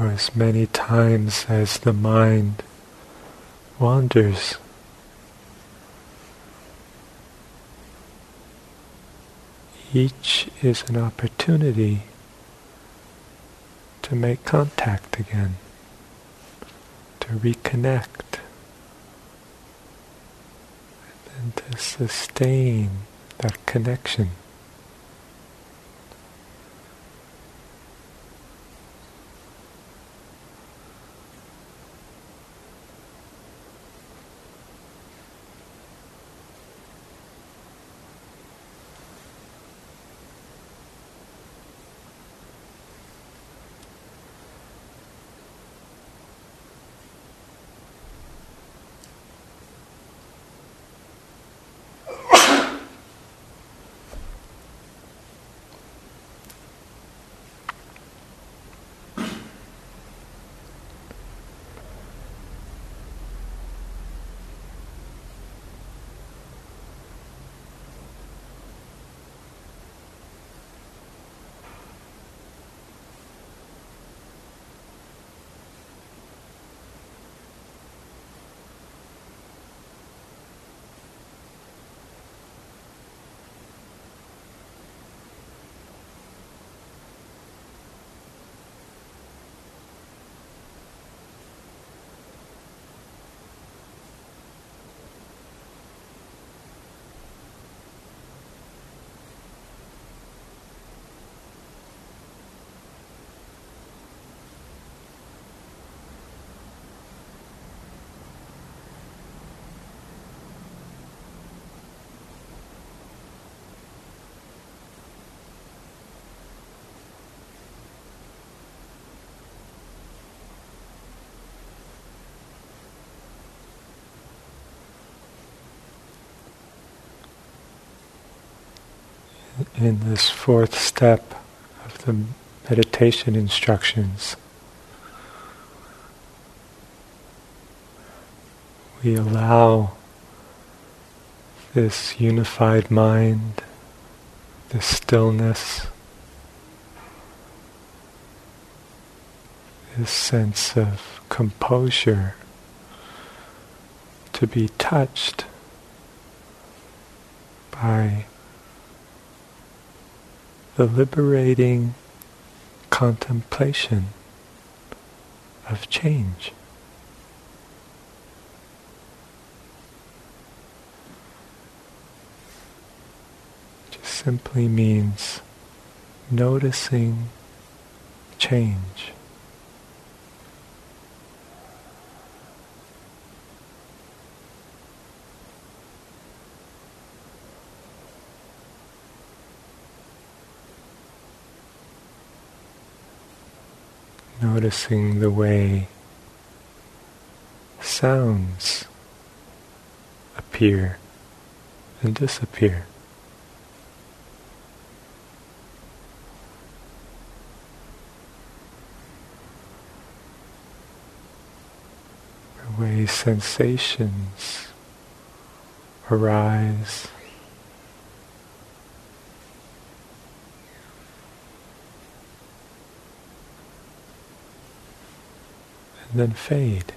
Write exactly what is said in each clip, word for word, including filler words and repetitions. As many times as the mind wanders, each is an opportunity to make contact again, to reconnect, and to sustain that connection. In this fourth step of the meditation instructions, we allow this unified mind, this stillness, this sense of composure to be touched by the liberating contemplation of change. Just simply means noticing change. Noticing the way sounds appear and disappear. The way sensations arise. Then fade.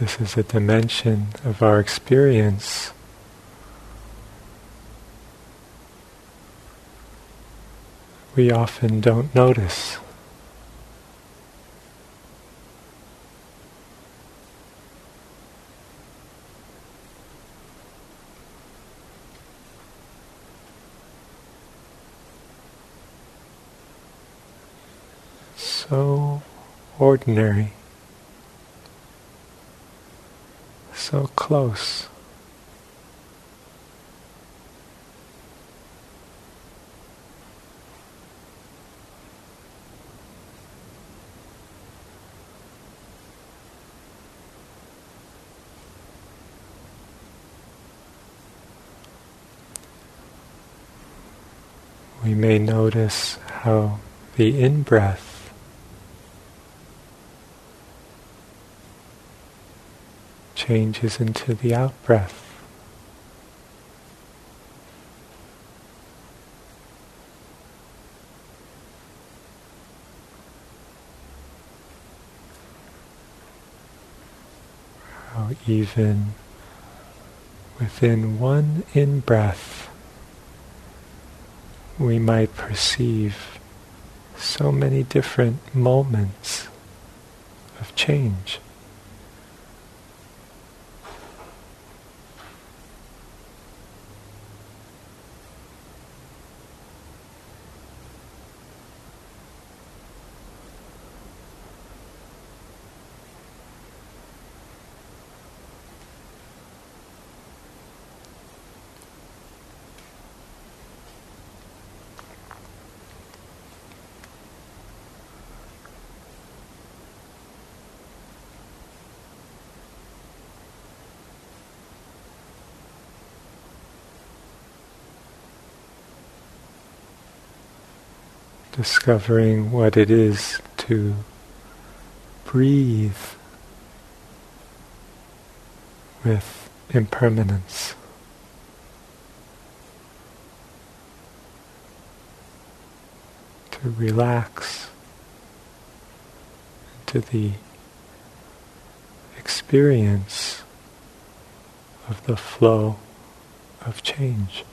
This is a dimension of our experience we often don't notice. So ordinary, so close. We may notice how the in-breath changes into the out-breath. How even within one in-breath we might perceive so many different moments of change. Discovering what it is to breathe with impermanence. To relax into the experience of the flow of change.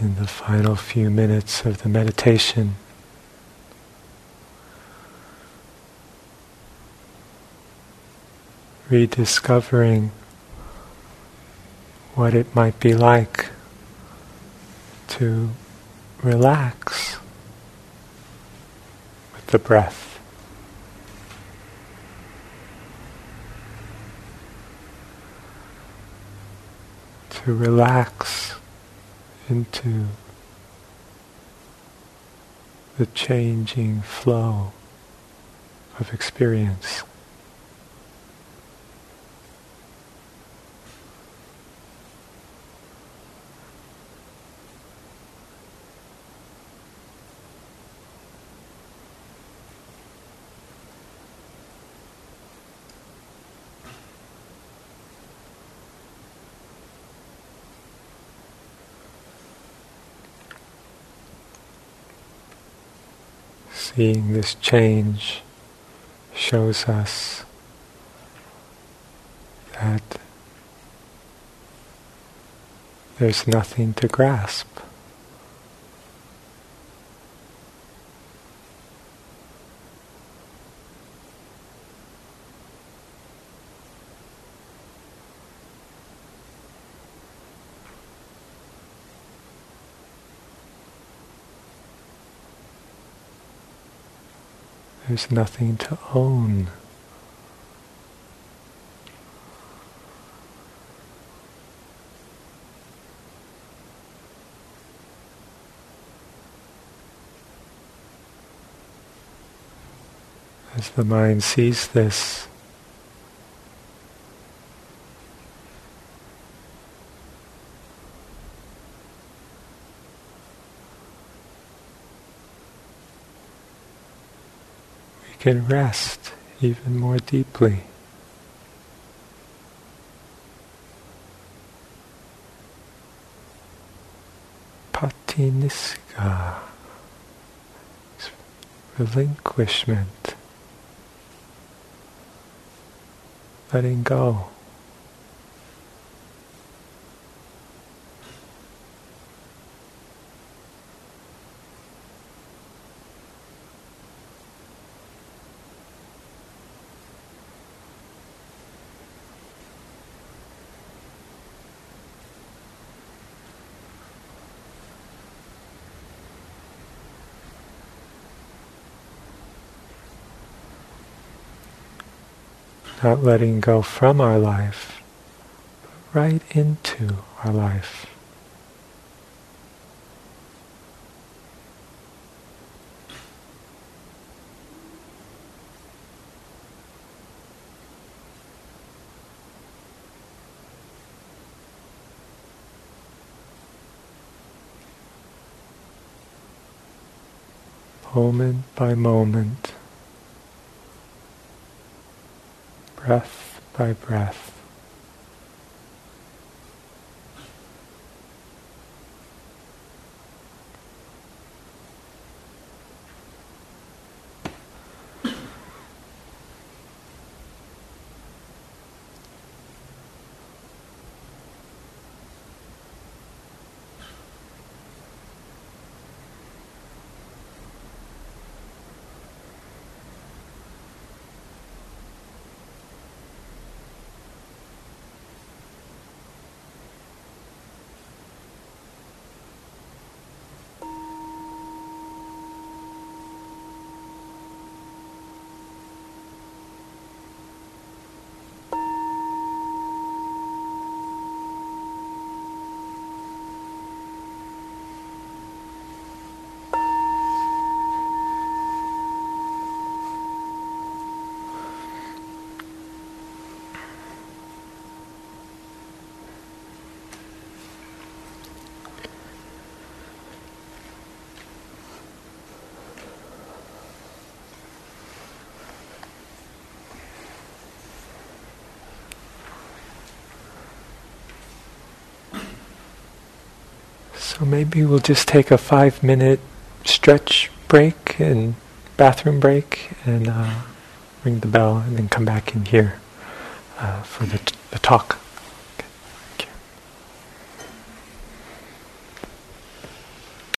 in the final few minutes of the meditation. Rediscovering what it might be like to relax with the breath. To relax into the changing flow of experience. Seeing this change shows us that there's nothing to grasp. There's nothing to own. As the mind sees this, can rest even more deeply. Paṭinissagga, relinquishment, letting go. Not letting go from our life, but right into our life. Moment by moment. Breath by breath. So maybe we'll just take a five minute stretch break and bathroom break and uh, ring the bell and then come back in here uh, for the, t- the talk.